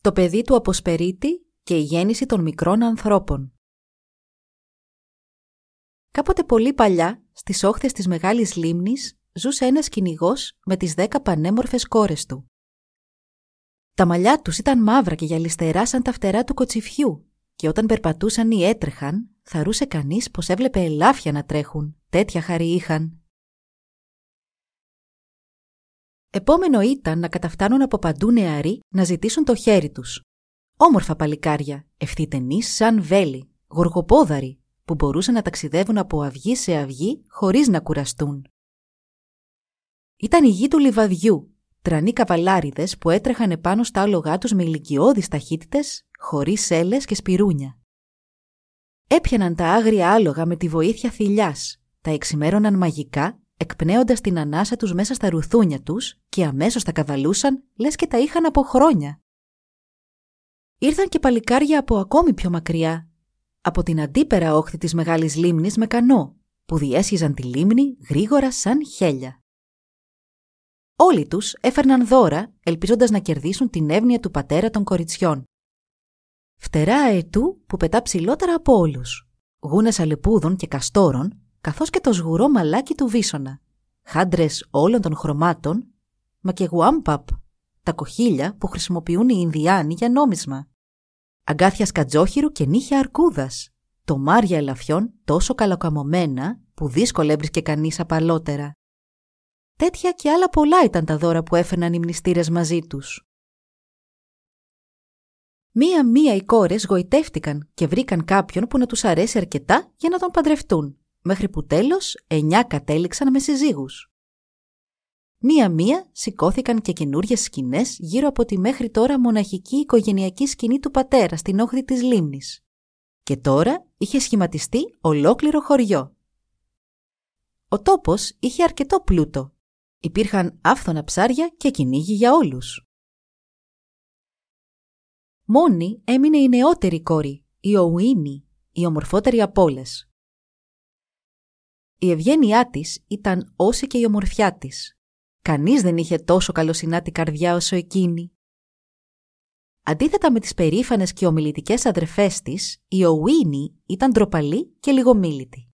Το παιδί του Αποσπερίτη και η γέννηση των μικρών ανθρώπων. Κάποτε πολύ παλιά, στις όχθες της μεγάλης λίμνης, ζούσε ένας κυνηγός με τις 10 πανέμορφες κόρες του. Τα μαλλιά τους ήταν μαύρα και γυαλιστερά σαν τα φτερά του κοτσιφιού και όταν περπατούσαν ή έτρεχαν, θαρούσε κανείς πως έβλεπε ελάφια να τρέχουν, τέτοια χαρή είχαν. Επόμενο ήταν να καταφτάνουν από παντού νεαροί να ζητήσουν το χέρι τους. Όμορφα παλικάρια, ευθυτενείς σαν βέλη, γοργοπόδαροι, που μπορούσαν να ταξιδεύουν από αυγή σε αυγή χωρίς να κουραστούν. Ήταν η γη του λιβαδιού, τρανοί καβαλάριδες που έτρεχαν επάνω στα άλογά τους με ηλικιώδεις ταχύτητες, χωρίς έλες και σπιρούνια. Έπιαναν τα άγρια άλογα με τη βοήθεια θηλιάς, τα εξημέρωναν μαγικά, εκπνέοντας την ανάσα τους μέσα στα ρουθούνια τους και αμέσως τα καβαλούσαν, λες και τα είχαν από χρόνια. Ήρθαν και παλικάρια από ακόμη πιο μακριά, από την αντίπερα όχθη της μεγάλης λίμνης με κανό, που διέσχιζαν τη λίμνη γρήγορα σαν χέλια. Όλοι τους έφερναν δώρα, ελπίζοντας να κερδίσουν την εύνοια του πατέρα των κοριτσιών. Φτερά αετού που πετά ψηλότερα από όλους, γούνες αλεπούδων και καστόρων, καθώς και το σγουρό μαλάκι του βίσονα, χάντρες όλων των χρωμάτων, μα και γουάμπαπ, τα κοχύλια που χρησιμοποιούν οι Ινδιάνοι για νόμισμα, αγκάθια σκατζόχυρου και νύχια αρκούδας, τομάρια ελαφιών τόσο καλοκαμωμένα που δύσκολα έβρισκε κανείς απαλότερα. Τέτοια και άλλα πολλά ήταν τα δώρα που έφερναν οι μνηστήρες μαζί τους. Μία-μία οι κόρες γοητεύτηκαν και βρήκαν κάποιον που να τους αρέσει αρκετά για να τον παντρευτούν, μέχρι που τέλος 9 κατέληξαν με συζύγους. Μία-μία σηκώθηκαν και καινούριες σκηνές γύρω από τη μέχρι τώρα μοναχική οικογενειακή σκηνή του πατέρα στην όχθη της λίμνης. Και τώρα είχε σχηματιστεί ολόκληρο χωριό. Ο τόπος είχε αρκετό πλούτο. Υπήρχαν άφθονα ψάρια και κυνήγι για όλους. Μόνη έμεινε η νεότερη κόρη, η Ουίνη, η ομορφότερη από όλες. Η ευγένειά της ήταν όση και η ομορφιά της. Κανείς δεν είχε τόσο καλοσυνάτη καρδιά όσο εκείνη. Αντίθετα με τις περήφανες και ομιλητικές αδερφές της, η Ουίνη ήταν ντροπαλή και λιγομίλητη.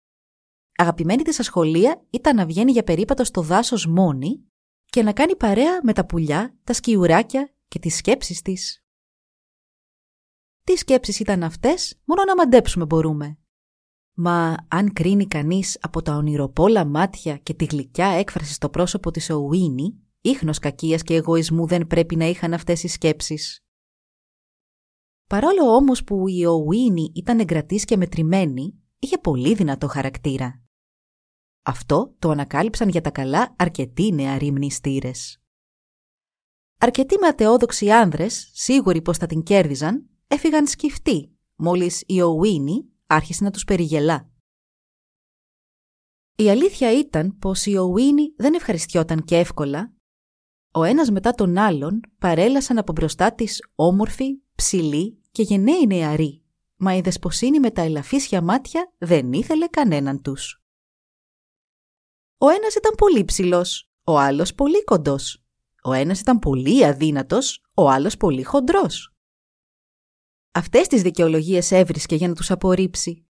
Αγαπημένη της στα σχολεία ήταν να βγαίνει για περίπατο στο δάσος μόνη και να κάνει παρέα με τα πουλιά, τα σκιουράκια και τις σκέψεις της. Τι σκέψεις ήταν αυτές, μόνο να μαντέψουμε μπορούμε. Μα αν κρίνει κανείς από τα ονειροπόλα μάτια και τη γλυκιά έκφραση στο πρόσωπο της Ουίνη, ίχνος κακίας και εγωισμού δεν πρέπει να είχαν αυτές οι σκέψεις. Παρόλο όμως που η Ουίνη ήταν εγκρατής και μετρημένη, είχε πολύ δυνατό χαρακτήρα. Αυτό το ανακάλυψαν για τα καλά αρκετοί νεαροί μνηστήρες. Αρκετοί ματαιόδοξοι άνδρες, σίγουροι πως θα την κέρδιζαν, έφυγαν σκυφτοί, μόλις η Ουίνη άρχισε να τους περιγελά. Η αλήθεια ήταν πως η Ουίνη δεν ευχαριστιόταν και εύκολα. Ο ένας μετά τον άλλον παρέλασαν από μπροστά της όμορφοι, ψηλοί και γενναίοι νεαροί, μα η δεσποσίνη με τα ελαφίσια μάτια δεν ήθελε κανέναν τους. Ο ένας ήταν πολύ ψηλός, ο άλλος πολύ κοντός. Ο ένας ήταν πολύ αδύνατος, ο άλλος πολύ χοντρός. Αυτές τις δικαιολογίες έβρισκε για να τους απορρίψει.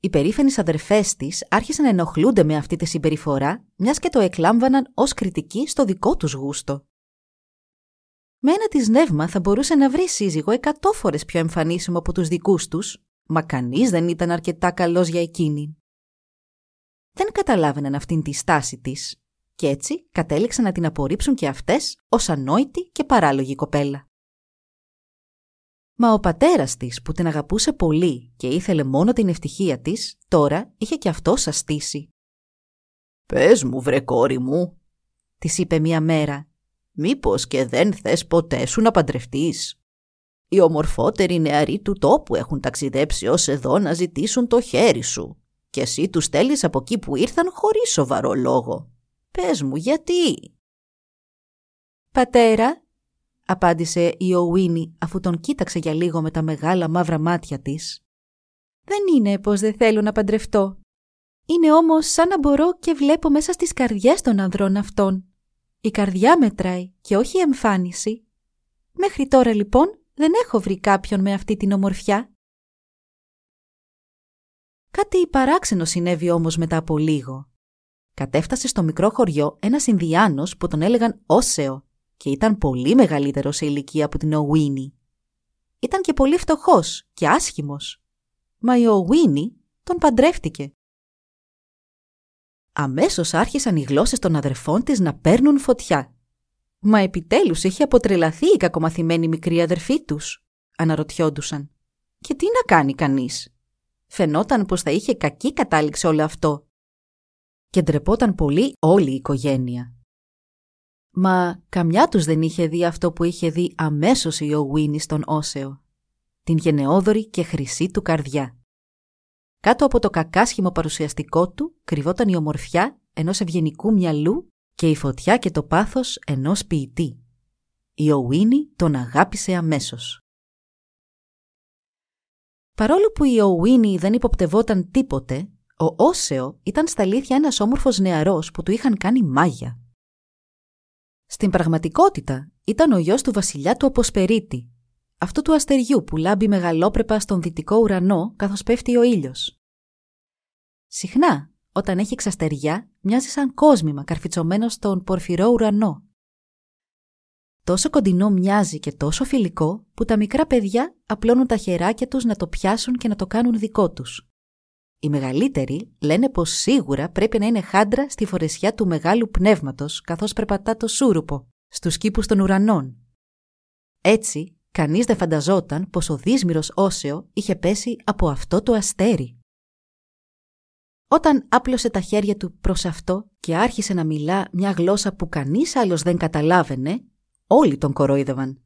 Οι περήφανες αδερφές της άρχισαν να ενοχλούνται με αυτή τη συμπεριφορά, μιας και το εκλάμβαναν ως κριτική στο δικό τους γούστο. Με ένα της νεύμα θα μπορούσε να βρει σύζυγο 100 φορές πιο εμφανίσιμο από τους δικούς τους, μα κανείς δεν ήταν αρκετά καλός για εκείνη. Δεν καταλάβαιναν αυτήν τη στάση της, και έτσι κατέληξαν να την απορρίψουν και αυτές ως ανόητη και παράλογη κοπέλα. Μα ο πατέρας της που την αγαπούσε πολύ και ήθελε μόνο την ευτυχία της, τώρα είχε και αυτός αστήσει. «Πες μου βρε κόρη μου», της είπε μία μέρα, «μήπως και δεν θες ποτέ σου να παντρευτείς?» Οι ομορφότεροι νεαροί του τόπου έχουν ταξιδέψει ως εδώ να ζητήσουν το χέρι σου. Και εσύ τους στέλνεις από εκεί που ήρθαν χωρίς σοβαρό λόγο. Πες μου γιατί. «Πατέρα», απάντησε η Ουίνη αφού τον κοίταξε για λίγο με τα μεγάλα μαύρα μάτια της, «δεν είναι πως δεν θέλω να παντρευτώ. Είναι όμως σαν να μπορώ και βλέπω μέσα στις καρδιές των ανδρών αυτών. Η καρδιά μετράει και όχι η εμφάνιση. Μέχρι τώρα λοιπόν δεν έχω βρει κάποιον με αυτή την ομορφιά». Κάτι παράξενο συνέβη όμως μετά από λίγο. Κατέφτασε στο μικρό χωριό ένας Ινδιάνος που τον έλεγαν Όσεο και ήταν πολύ μεγαλύτερο σε ηλικία από την Ουίνη. Ήταν και πολύ φτωχός και άσχημος. Μα η Ουίνη τον παντρεύτηκε. Αμέσως άρχισαν οι γλώσσες των αδερφών της να παίρνουν φωτιά. «Μα επιτέλους είχε αποτρελαθεί η κακομαθημένη μικρή αδερφή τους», αναρωτιόντουσαν. «Και τι να κάνει κανείς? Φαινόταν πως θα είχε κακή κατάληξη όλο αυτό». Και ντρεπόταν πολύ όλη η οικογένεια. Μα καμιά τους δεν είχε δει αυτό που είχε δει αμέσως η Ουίνη στον Όσεο. Την γενναιόδωρη και χρυσή του καρδιά. Κάτω από το κακάσχημο παρουσιαστικό του κρυβόταν η ομορφιά ενός ευγενικού μυαλού και η φωτιά και το πάθος ενός ποιητή. Η Ουίνη τον αγάπησε αμέσως. Παρόλο που η Ουίνη δεν υποπτευόταν τίποτε, ο Όσεο ήταν στα αλήθεια ένας όμορφος νεαρός που του είχαν κάνει μάγια. Στην πραγματικότητα ήταν ο γιος του βασιλιά του Αποσπερίτη, αυτού του αστεριού που λάμπει μεγαλόπρεπα στον δυτικό ουρανό καθώς πέφτει ο ήλιος. Συχνά, όταν έχει ξαστεριά, μοιάζει σαν κόσμημα καρφιτσωμένο στον πορφυρό ουρανό. Τόσο κοντινό μοιάζει και τόσο φιλικό που τα μικρά παιδιά απλώνουν τα χεράκια τους να το πιάσουν και να το κάνουν δικό τους. Οι μεγαλύτεροι λένε πως σίγουρα πρέπει να είναι χάντρα στη φορεσιά του μεγάλου πνεύματος καθώς περπατά το σούρουπο στους κήπους των ουρανών. Έτσι, κανείς δεν φανταζόταν πως ο δύσμυρος Όσεο είχε πέσει από αυτό το αστέρι. Όταν άπλωσε τα χέρια του προς αυτό και άρχισε να μιλά μια γλώσσα που κανείς άλλος δεν καταλάβαινε, όλοι τον κοροϊδεύαν.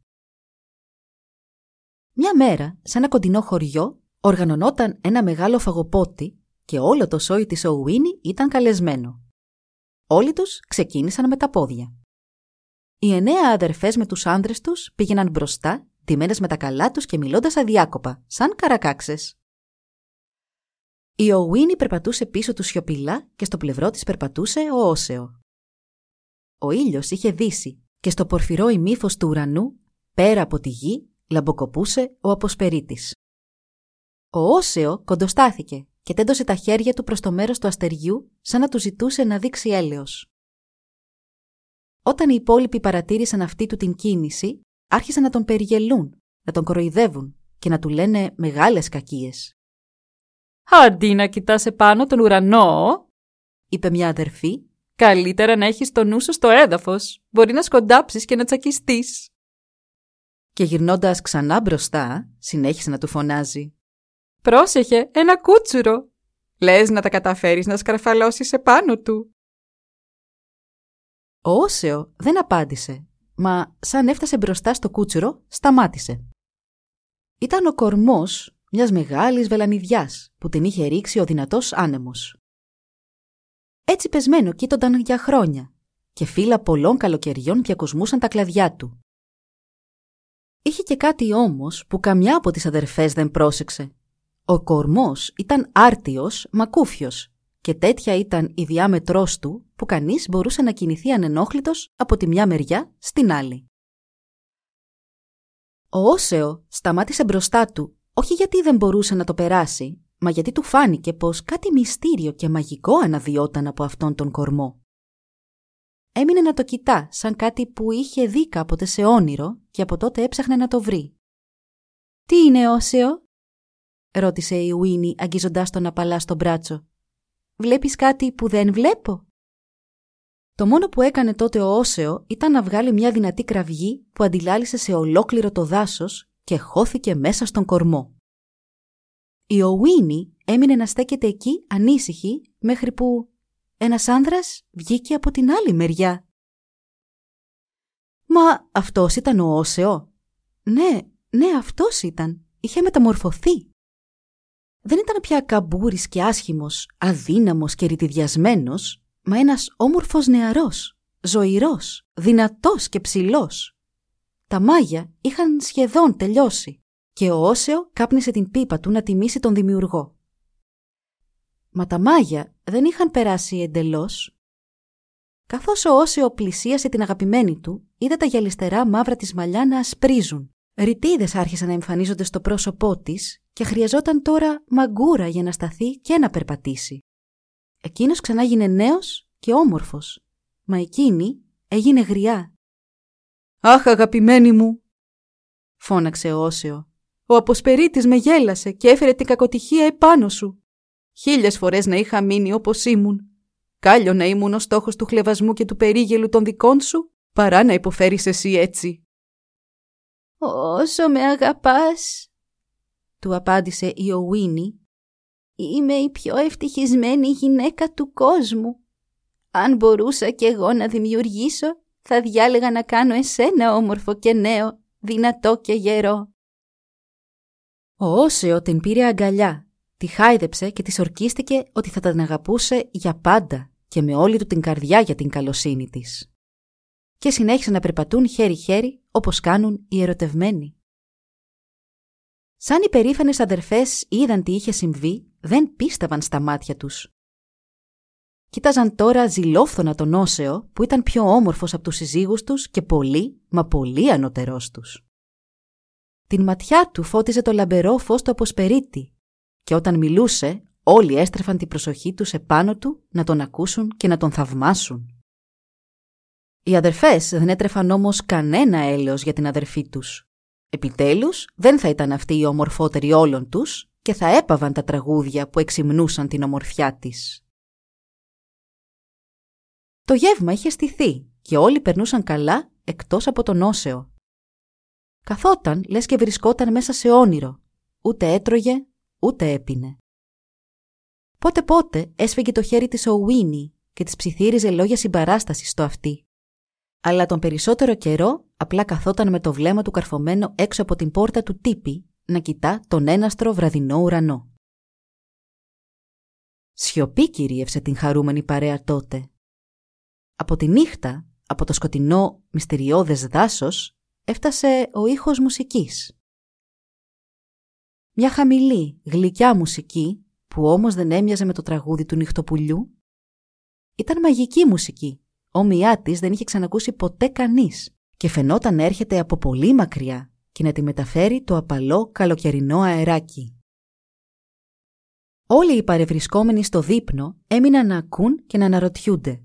Μια μέρα, σε ένα κοντινό χωριό, οργανωνόταν ένα μεγάλο φαγοπότη και όλο το σόι της Ουίνη ήταν καλεσμένο. Όλοι τους ξεκίνησαν με τα πόδια. Οι 9 αδερφές με τους άντρες τους πήγαιναν μπροστά, ντυμένες με τα καλά τους και μιλώντας αδιάκοπα, σαν καρακάξες. Η Ουίνη περπατούσε πίσω του σιωπηλά και στο πλευρό της περπατούσε ο Όσεο. Ο ήλιος είχε δύσει και στο πορφυρό ημίφος του ουρανού, πέρα από τη γη, λαμποκοπούσε ο Αποσπερίτης. Ο Όσεο κοντοστάθηκε και τέντωσε τα χέρια του προς το μέρος του αστεριού σαν να του ζητούσε να δείξει έλεος. Όταν οι υπόλοιποι παρατήρησαν αυτή του την κίνηση, άρχισαν να τον περιγελούν, να τον κοροϊδεύουν και να του λένε μεγάλες κακίες. «Αντί να κοιτάς επάνω τον ουρανό», είπε μια αδερφή, «καλύτερα να έχεις τον νου σου στο έδαφος, μπορεί να σκοντάψεις και να τσακιστείς». Και γυρνώντας ξανά μπροστά, συνέχισε να του φωνάζει. «Πρόσεχε, ένα κούτσουρο! Λες να τα καταφέρεις να σκαρφαλώσεις επάνω του». Ο Όσεο δεν απάντησε, μα σαν έφτασε μπροστά στο κούτσουρο, σταμάτησε. Ήταν ο κορμός μιας μεγάλης βελανιδιάς που την είχε ρίξει ο δυνατός άνεμος. Έτσι πεσμένο κοίτονταν για χρόνια και φύλλα πολλών καλοκαιριών διακοσμούσαν τα κλαδιά του. Είχε και κάτι όμως που καμιά από τις αδερφές δεν πρόσεξε. Ο κορμός ήταν άρτιος, μακούφιος και τέτοια ήταν η διάμετρός του που κανείς μπορούσε να κινηθεί ανενόχλητος από τη μια μεριά στην άλλη. Ο Όσεο σταμάτησε μπροστά του, όχι γιατί δεν μπορούσε να το περάσει, μα γιατί του φάνηκε πως κάτι μυστήριο και μαγικό αναδυόταν από αυτόν τον κορμό. Έμεινε να το κοιτά σαν κάτι που είχε δει κάποτε σε όνειρο και από τότε έψαχνε να το βρει. «Τι είναι, Όσεο?» ρώτησε η Ουίνη αγγίζοντας τον απαλά στο μπράτσο. «Βλέπεις κάτι που δεν βλέπω?» Το μόνο που έκανε τότε ο Όσεο ήταν να βγάλει μια δυνατή κραυγή που αντιλάλησε σε ολόκληρο το δάσος και χώθηκε μέσα στον κορμό. Η Ουίνη έμεινε να στέκεται εκεί ανήσυχη μέχρι που ένας άνδρας βγήκε από την άλλη μεριά. «Μα αυτός ήταν ο Όσεο?» «Ναι, Ναι, αυτός ήταν. Είχε μεταμορφωθεί. Δεν ήταν πια καμπούρης και άσχημος, αδύναμος και ρητιδιασμένος, μα ένας όμορφος νεαρός, ζωηρός, δυνατός και ψηλός. Τα μάγια είχαν σχεδόν τελειώσει και ο Όσεο κάπνισε την πίπα του να τιμήσει τον δημιουργό. Μα τα μάγια δεν είχαν περάσει εντελώς. Καθώς ο Όσεο πλησίασε την αγαπημένη του, είδε τα γυαλιστερά μαύρα της μαλλιά να ασπρίζουν. Ρητίδες άρχισαν να εμφανίζονται στο πρόσωπό της και χρειαζόταν τώρα μαγκούρα για να σταθεί και να περπατήσει. Εκείνος ξανά έγινε νέος και όμορφος, μα εκείνη έγινε γριά. «Αχ, αγαπημένη μου», φώναξε ο Όσεο, «ο Αποσπερίτης με γέλασε και έφερε την κακοτυχία επάνω σου. 1000 φορές να είχα μείνει όπως ήμουν. Κάλλιο να ήμουν ο στόχος του χλευασμού και του περίγελου των δικών σου, παρά να υποφέρεις εσύ έτσι». «Όσο με αγαπάς», του απάντησε η Ουίνη, «είμαι η πιο ευτυχισμένη γυναίκα του κόσμου. Αν μπορούσα κι εγώ να δημιουργήσω, θα διάλεγα να κάνω εσένα όμορφο και νέο, δυνατό και γερό». Ο Όσεο την πήρε αγκαλιά, τη χάιδεψε και της ορκίστηκε ότι θα την αγαπούσε για πάντα και με όλη του την καρδιά για την καλοσύνη της. Και συνέχισαν να περπατούν χέρι-χέρι όπως κάνουν οι ερωτευμένοι. Σαν οι περήφανες αδερφές είδαν τι είχε συμβεί, δεν πίστευαν στα μάτια τους. Κοίταζαν τώρα ζηλόφθονα τον Όσεο που ήταν πιο όμορφος από τους συζύγους τους και πολύ, μα πολύ ανωτερός τους. Την ματιά του φώτιζε το λαμπερό φως του Αποσπερίτη και όταν μιλούσε όλοι έστρεφαν την προσοχή τους επάνω του να τον ακούσουν και να τον θαυμάσουν. Οι αδερφές δεν έτρεφαν όμως κανένα έλεος για την αδερφή τους. Επιτέλους δεν θα ήταν αυτή η ομορφότερη όλων τους και θα έπαβαν τα τραγούδια που εξυμνούσαν την ομορφιά της. Το γεύμα είχε στηθεί και όλοι περνούσαν καλά εκτός από τον Όσεο. Καθόταν λες και βρισκόταν μέσα σε όνειρο, ούτε έτρωγε ούτε έπινε. Πότε-πότε έσφυγε το χέρι της ο Ουίνη και της ψιθύριζε λόγια συμπαράστασης στο αυτή. Αλλά τον περισσότερο καιρό απλά καθόταν με το βλέμμα του καρφωμένο έξω από την πόρτα του τύπη να κοιτά τον έναστρο βραδινό ουρανό. Σιωπή κυρίευσε την χαρούμενη παρέα τότε. Από τη νύχτα, από το σκοτεινό μυστηριώδες δάσος, έφτασε ο ήχος μουσικής. Μια χαμηλή, γλυκιά μουσική που όμως δεν έμοιαζε με το τραγούδι του νυχτοπουλιού. Ήταν μαγική μουσική. Όμοιά της δεν είχε ξανακούσει ποτέ κανείς και φαινόταν έρχεται από πολύ μακριά και να τη μεταφέρει το απαλό καλοκαιρινό αεράκι. Όλοι οι παρευρισκόμενοι στο δείπνο έμειναν να ακούν και να αναρωτιούνται.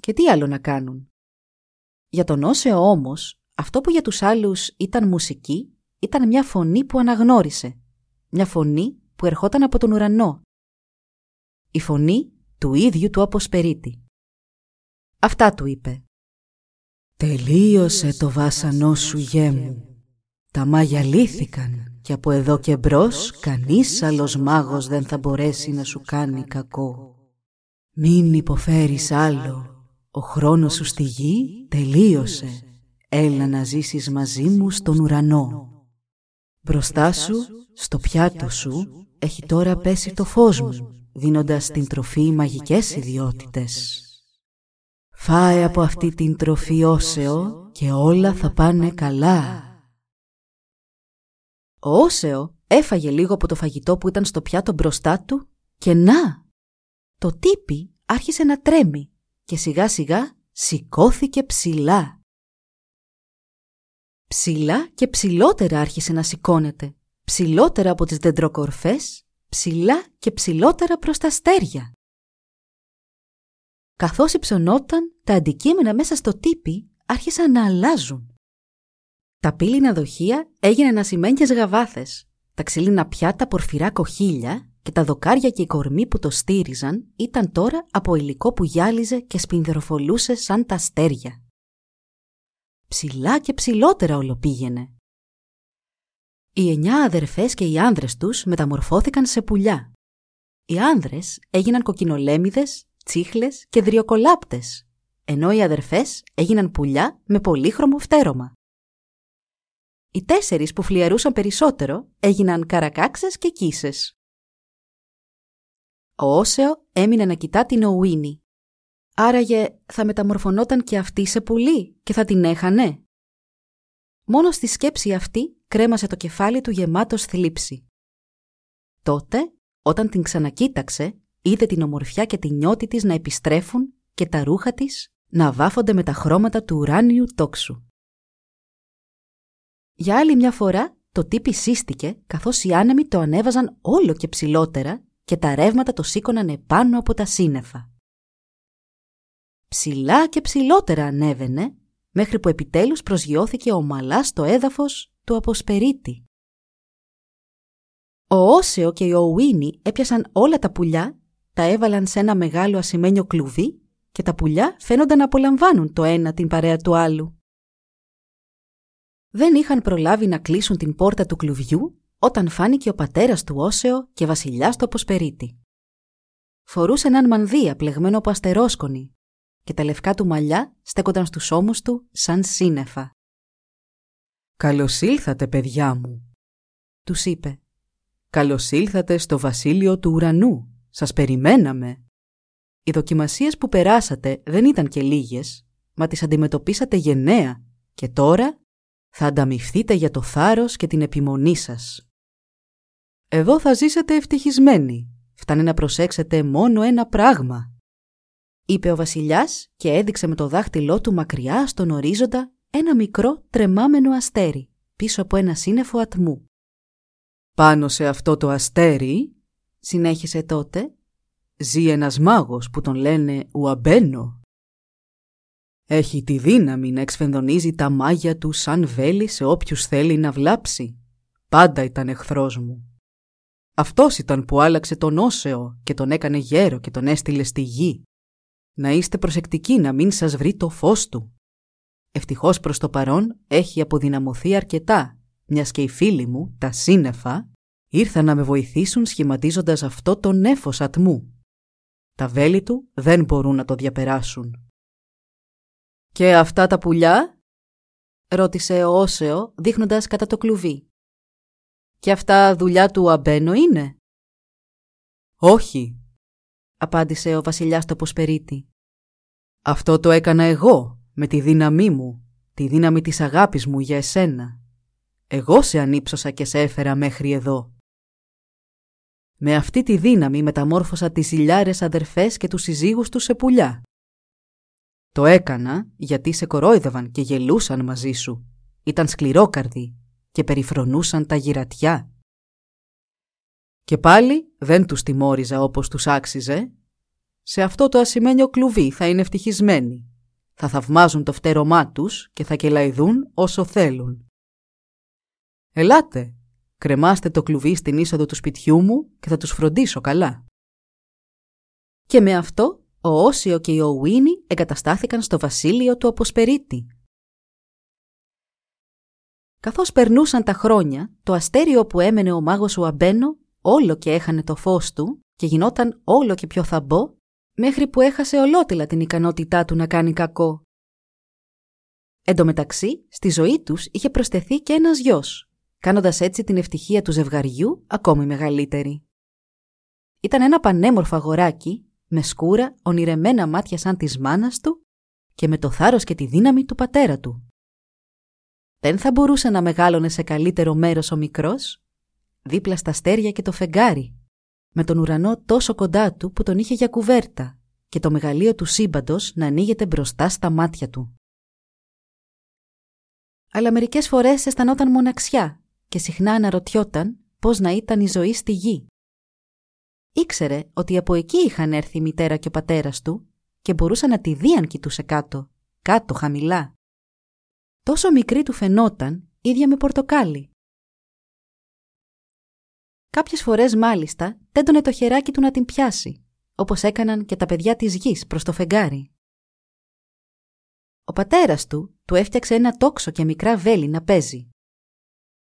Και τι άλλο να κάνουν. Για τον Όσεο όμως, αυτό που για τους άλλους ήταν μουσική, ήταν μια φωνή που αναγνώρισε. Μια φωνή που ερχόταν από τον ουρανό. Η φωνή του ίδιου του Αποσπερίτη. Αυτά του είπε. «Τελείωσε το βάσανό σου, γιέ μου. Τα μάγια λύθηκαν και από εδώ και μπρος κανείς άλλος μάγος δεν θα μπορέσει να σου κάνει κακό. Μην υποφέρεις άλλο. Ο χρόνος σου στη γη τελείωσε. Έλα να ζήσεις μαζί μου στον ουρανό. Μπροστά σου, στο πιάτο σου, έχει τώρα πέσει το φως μου, δίνοντας την τροφή μαγικές ιδιότητες. Φάε από αυτή την τροφή, Όσεο, και όλα θα πάνε καλά». Ο Όσεο έφαγε λίγο από το φαγητό που ήταν στο πιάτο μπροστά του και να! Το τύπι άρχισε να τρέμει και σιγά σιγά σηκώθηκε ψηλά. Ψηλά και ψηλότερα άρχισε να σηκώνεται, ψηλότερα από τις δεντροκορφές, ψηλά και ψηλότερα προς τα αστέρια. Καθώς υψωνόταν, τα αντικείμενα μέσα στο τύπι άρχισαν να αλλάζουν. Τα πύληνα δοχεία έγιναν ασημένιες γαβάθες, τα ξυλίνα πιάτα πορφυρά κοχύλια και τα δοκάρια και οι κορμοί που το στήριζαν ήταν τώρα από υλικό που γυάλιζε και σπινδροφολούσε σαν τα αστέρια. Ψηλά και ψηλότερα ολοπήγαινε. Οι 9 αδερφές και οι άνδρες τους μεταμορφώθηκαν σε πουλιά. Οι άνδρες έγιναν κοκκινολέμιδες, τσίχλες και δριοκολάπτες, ενώ οι αδερφές έγιναν πουλιά με πολύχρωμο φτέρωμα. Οι τέσσερις που φλιαρούσαν περισσότερο έγιναν καρακάξες και κίσες. Ο Όσεο έμεινε να κοιτά την Ουίνη. Άραγε θα μεταμορφωνόταν και αυτή σε πουλί και θα την έχανε. Μόνο στη σκέψη αυτή κρέμασε το κεφάλι του γεμάτος θλίψη. Τότε, όταν την ξανακοίταξε, είδε την ομορφιά και την νιώτη της να επιστρέφουν και τα ρούχα της να βάφονται με τα χρώματα του ουράνιου τόξου. Για άλλη μια φορά το τύπι σύστηκε καθώς οι άνεμοι το ανέβαζαν όλο και ψηλότερα και τα ρεύματα το σήκωναν πάνω από τα σύννεφα. Ψηλά και ψηλότερα ανέβαινε, μέχρι που επιτέλους προσγειώθηκε ομαλά στο έδαφος του Αποσπερίτη. Ο Όσεο και η Ουίνη έπιασαν όλα τα πουλιά, τα έβαλαν σε ένα μεγάλο ασημένιο κλουβί και τα πουλιά φαίνονταν να απολαμβάνουν το ένα την παρέα του άλλου. Δεν είχαν προλάβει να κλείσουν την πόρτα του κλουβιού όταν φάνηκε ο πατέρας του Όσεο και βασιλιάς του Αποσπερίτη. Φορούσε έναν μανδύα πλεγμένο από αστερόσκονη και τα λευκά του μαλλιά στέκονταν στους ώμους του σαν σύννεφα. «Καλώς ήλθατε, παιδιά μου», τους είπε. «Καλώς ήλθατε στο βασίλειο του ουρανού. Σας περιμέναμε». Οι δοκιμασίες που περάσατε δεν ήταν και λίγες, μα τις αντιμετωπίσατε γενναία και τώρα θα ανταμυφθείτε για το θάρρος και την επιμονή σας. Εδώ θα ζήσετε ευτυχισμένοι. Φτάνει να προσέξετε μόνο ένα πράγμα», είπε ο βασιλιάς και έδειξε με το δάχτυλό του μακριά στον ορίζοντα ένα μικρό τρεμάμενο αστέρι πίσω από ένα σύννεφο ατμού. «Πάνω σε αυτό το αστέρι», συνέχισε τότε, «ζει ένας μάγος που τον λένε Ουαμπένο. Έχει τη δύναμη να εξφενδονίζει τα μάγια του σαν βέλη σε όποιους θέλει να βλάψει. Πάντα ήταν εχθρός μου. Αυτός ήταν που άλλαξε τον Όσεο και τον έκανε γέρο και τον έστειλε στη γη. Να είστε προσεκτικοί να μην σας βρει το φως του. Ευτυχώς προς το παρόν έχει αποδυναμωθεί αρκετά, μιας και οι φίλοι μου, τα σύννεφα, ήρθαν να με βοηθήσουν σχηματίζοντας αυτό το νέφος ατμού. Τα βέλη του δεν μπορούν να το διαπεράσουν». «Και αυτά τα πουλιά?» ρώτησε ο Όσεο δείχνοντας κατά το κλουβί. «Και αυτά δουλειά του Αμπένο είναι?» «Όχι», απάντησε ο βασιλιάς του Αποσπερίτη. «Αυτό το έκανα εγώ με τη δύναμή μου, τη δύναμη της αγάπης μου για εσένα. Εγώ σε ανύψωσα και σε έφερα μέχρι εδώ. Με αυτή τη δύναμη μεταμόρφωσα τις ζηλιάρες αδερφές και τους συζύγους τους σε πουλιά. Το έκανα γιατί σε κορόιδευαν και γελούσαν μαζί σου. Ήταν σκληρόκαρδοι και περιφρονούσαν τα γυρατιά. Και πάλι δεν τους τιμώριζα όπως τους άξιζε. Σε αυτό το ασημένιο κλουβί θα είναι ευτυχισμένοι. Θα θαυμάζουν το φτέρωμά τους και θα κελαηδούν όσο θέλουν. Ελάτε, κρεμάστε το κλουβί στην είσοδο του σπιτιού μου και θα τους φροντίσω καλά». Και με αυτό ο Όσεο και η Ουίνη εγκαταστάθηκαν στο βασίλειο του Αποσπερίτη. Καθώς περνούσαν τα χρόνια, το αστέριο που έμενε ο μάγος Ουαμπένο όλο και έχανε το φως του και γινόταν όλο και πιο θαμπό, μέχρι που έχασε ολότελα την ικανότητά του να κάνει κακό. Εν τω μεταξύ, στη ζωή τους είχε προσθεθεί και ένας γιος, κάνοντας έτσι την ευτυχία του ζευγαριού ακόμη μεγαλύτερη. Ήταν ένα πανέμορφο αγοράκι, με σκούρα, ονειρεμένα μάτια σαν της μάνας του και με το θάρρος και τη δύναμη του πατέρα του. Δεν θα μπορούσε να μεγάλωνε σε καλύτερο μέρος ο μικρός, δίπλα στα αστέρια και το φεγγάρι, με τον ουρανό τόσο κοντά του που τον είχε για κουβέρτα και το μεγαλείο του σύμπαντος να ανοίγεται μπροστά στα μάτια του. Αλλά μερικές φορές αισθανόταν μοναξιά και συχνά αναρωτιόταν πώς να ήταν η ζωή στη γη. Ήξερε ότι από εκεί είχαν έρθει η μητέρα και ο πατέρας του και μπορούσε να τη δει αν κοιτούσε κάτω, κάτω χαμηλά. Τόσο μικρή του φαινόταν, ίδια με πορτοκάλι. Κάποιες φορές μάλιστα τέντωνε το χεράκι του να την πιάσει, όπως έκαναν και τα παιδιά της γης προς το φεγγάρι. Ο πατέρας του του έφτιαξε ένα τόξο και μικρά βέλη να παίζει.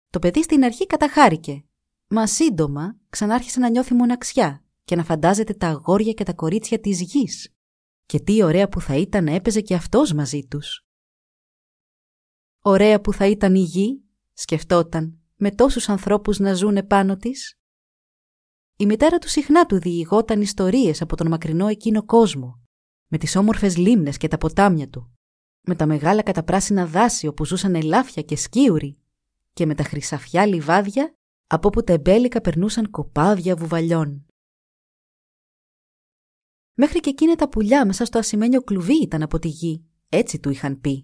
Το παιδί στην αρχή καταχάρηκε, μα σύντομα ξανάρχισε να νιώθει μοναξιά και να φαντάζεται τα αγόρια και τα κορίτσια της γης και τι ωραία που θα ήταν να έπαιζε και αυτός μαζί τους. Ωραία που θα ήταν η γη σκεφτόταν, με τόσους ανθρώπους να ζουν επάνω της. Η μητέρα του συχνά του διηγόταν ιστορίες από τον μακρινό εκείνο κόσμο, με τις όμορφες λίμνες και τα ποτάμια του, με τα μεγάλα καταπράσινα δάση όπου ζούσαν ελάφια και σκίουροι και με τα χρυσαφιά λιβάδια από όπου τα εμπέλικα περνούσαν κοπάδια βουβαλιών. Μέχρι και εκείνα τα πουλιά μέσα στο ασημένιο κλουβί ήταν από τη γη, έτσι του είχαν πει.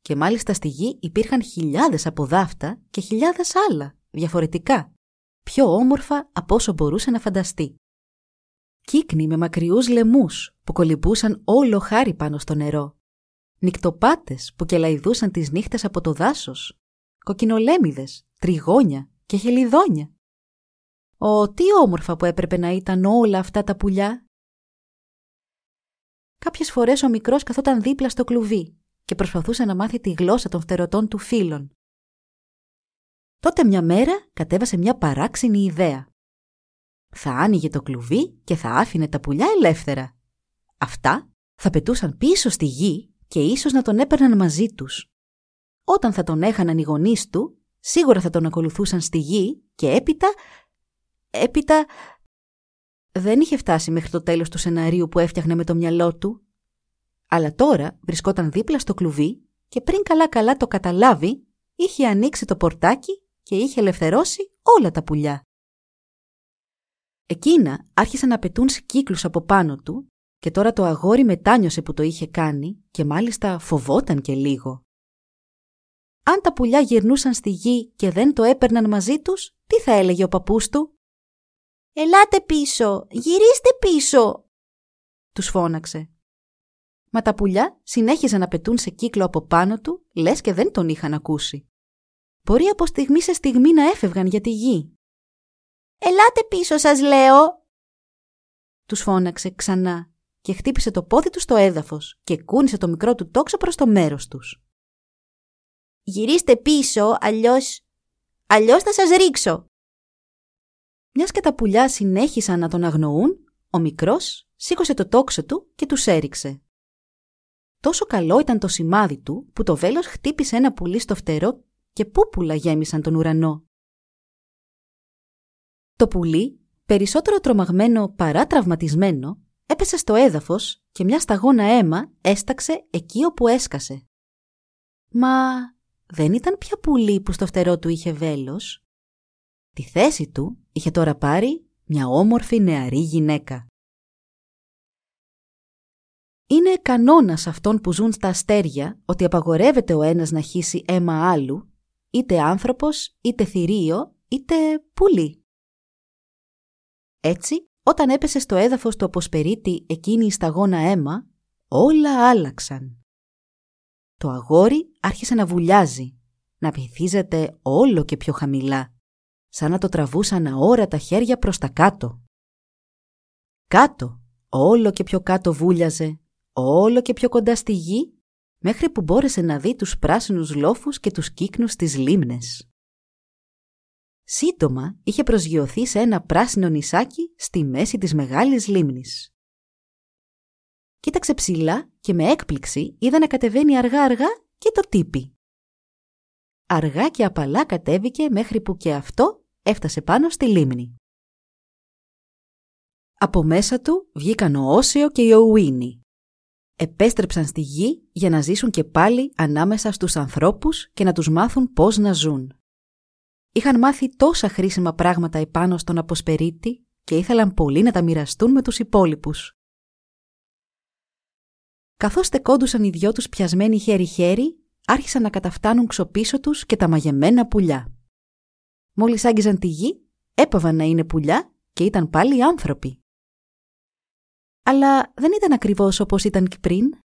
Και μάλιστα στη γη υπήρχαν χιλιάδες από δάφτα και χιλιάδες άλλα, διαφορετικά, πιο όμορφα από όσο μπορούσε να φανταστεί. Κύκνοι με μακριούς λαιμούς που κολυμπούσαν όλο χάρη πάνω στο νερό. Νικτοπάτες που κελαηδούσαν τις νύχτες από το δάσος. Κοκκινολέμιδες, τριγόνια και χελιδόνια. Ω, τι όμορφα που έπρεπε να ήταν όλα αυτά τα πουλιά! Κάποιες φορές ο μικρός καθόταν δίπλα στο κλουβί και προσπαθούσε να μάθει τη γλώσσα των φτερωτών του φίλων. Τότε μια μέρα κατέβασε μια παράξενη ιδέα. Θα άνοιγε το κλουβί και θα άφηνε τα πουλιά ελεύθερα. Αυτά θα πετούσαν πίσω στη γη και ίσως να τον έπαιρναν μαζί τους. Όταν θα τον έχαναν οι γονείς του, σίγουρα θα τον ακολουθούσαν στη γη και έπειτα... Δεν είχε φτάσει μέχρι το τέλος του σεναρίου που έφτιαχνε με το μυαλό του. Αλλά τώρα βρισκόταν δίπλα στο κλουβί και πριν καλά-καλά το καταλάβει, είχε ανοίξει το πορτάκι και είχε ελευθερώσει όλα τα πουλιά. Εκείνα άρχισαν να πετούν σε κύκλους από πάνω του και τώρα το αγόρι μετάνιωσε που το είχε κάνει και μάλιστα φοβόταν και λίγο. Αν τα πουλιά γυρνούσαν στη γη και δεν το έπαιρναν μαζί τους, τι θα έλεγε ο παππούς του? «Ελάτε πίσω! Γυρίστε πίσω!» τους φώναξε. Μα τα πουλιά συνέχιζαν να πετούν σε κύκλο από πάνω του, λες και δεν τον είχαν ακούσει. Μπορεί από στιγμή σε στιγμή να έφευγαν για τη γη. «Ελάτε πίσω σας λέω!» τους φώναξε ξανά και χτύπησε το πόδι του στο έδαφος και κούνησε το μικρό του τόξο προς το μέρος τους. «Γυρίστε πίσω, αλλιώς θα σας ρίξω!» Μιας και τα πουλιά συνέχισαν να τον αγνοούν, ο μικρός σήκωσε το τόξο του και τους έριξε. Τόσο καλό ήταν το σημάδι του που το βέλος χτύπησε ένα πουλί στο φτερό και πούπουλα γέμισαν τον ουρανό. Το πουλί, περισσότερο τρομαγμένο παρά τραυματισμένο, έπεσε στο έδαφος και μια σταγόνα αίμα έσταξε εκεί όπου έσκασε. Μα δεν ήταν πια πουλί που στο φτερό του είχε βέλος. Τη θέση του είχε τώρα πάρει μια όμορφη νεαρή γυναίκα. Είναι κανόνας αυτών που ζουν στα αστέρια ότι απαγορεύεται ο ένας να χύσει αίμα άλλου, είτε άνθρωπος, είτε θηρίο, είτε πουλί. Έτσι, όταν έπεσε στο έδαφος του Αποσπερίτη εκείνη η σταγόνα αίμα, όλα άλλαξαν. Το αγόρι άρχισε να βουλιάζει, να βυθίζεται όλο και πιο χαμηλά, σαν να το τραβούσαν αόρατα χέρια προς τα κάτω. Κάτω, όλο και πιο κάτω βούλιαζε, όλο και πιο κοντά στη γη, μέχρι που μπόρεσε να δει τους πράσινους λόφους και τους κύκνους στις λίμνες. Σύντομα είχε προσγειωθεί σε ένα πράσινο νησάκι στη μέση της μεγάλης λίμνης. Κοίταξε ψηλά και με έκπληξη είδα να κατεβαίνει αργά-αργά και το τύπι. Αργά και απαλά κατέβηκε μέχρι που και αυτό έφτασε πάνω στη λίμνη. Από μέσα του βγήκαν ο Όσεο και η Ουίνη. Επέστρεψαν στη γη για να ζήσουν και πάλι ανάμεσα στους ανθρώπους και να τους μάθουν πώς να ζουν. Είχαν μάθει τόσα χρήσιμα πράγματα επάνω στον Αποσπερίτη και ήθελαν πολύ να τα μοιραστούν με τους υπόλοιπους. Καθώς στεκόντουσαν οι δυο τους πιασμένοι χέρι-χέρι, άρχισαν να καταφτάνουν ξοπίσω τους και τα μαγεμένα πουλιά. Μόλις άγγιζαν τη γη, έπαβαν να είναι πουλιά και ήταν πάλι άνθρωποι. Αλλά δεν ήταν ακριβώς όπως ήταν και πριν.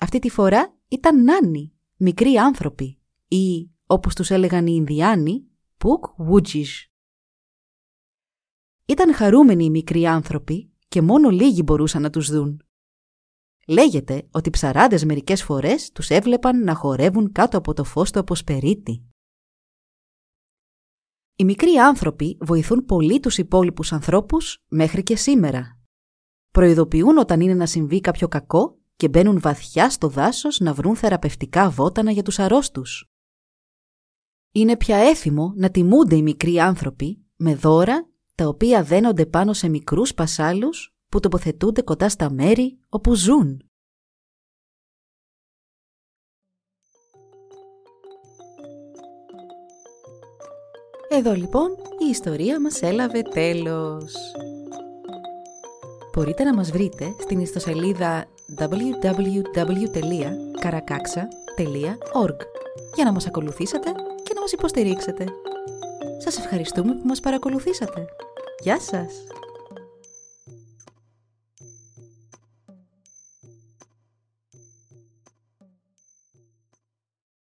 Αυτή τη φορά ήταν νάνοι, μικροί άνθρωποι ή, όπως τους έλεγαν οι Ινδιάνοι, πουκ-βουτζιζ. Ήταν χαρούμενοι οι μικροί άνθρωποι και μόνο λίγοι μπορούσαν να τους δουν. Λέγεται ότι ψαράδες μερικές φορές τους έβλεπαν να χορεύουν κάτω από το φως του Αποσπερίτη. Οι μικροί άνθρωποι βοηθούν πολύ τους υπόλοιπους ανθρώπους μέχρι και σήμερα. Προειδοποιούν όταν είναι να συμβεί κάποιο κακό και μπαίνουν βαθιά στο δάσος να βρουν θεραπευτικά βότανα για τους αρρώστους. Είναι πια έθιμο να τιμούνται οι μικροί άνθρωποι με δώρα τα οποία δένονται πάνω σε μικρούς πασάλους που τοποθετούνται κοντά στα μέρη όπου ζουν. Εδώ λοιπόν η ιστορία μας έλαβε τέλος. Μπορείτε να μας βρείτε στην ιστοσελίδα www.karakaxa.org για να μας ακολουθήσετε και να μας υποστηρίξετε. Σας ευχαριστούμε που μας παρακολουθήσατε. Γεια σας!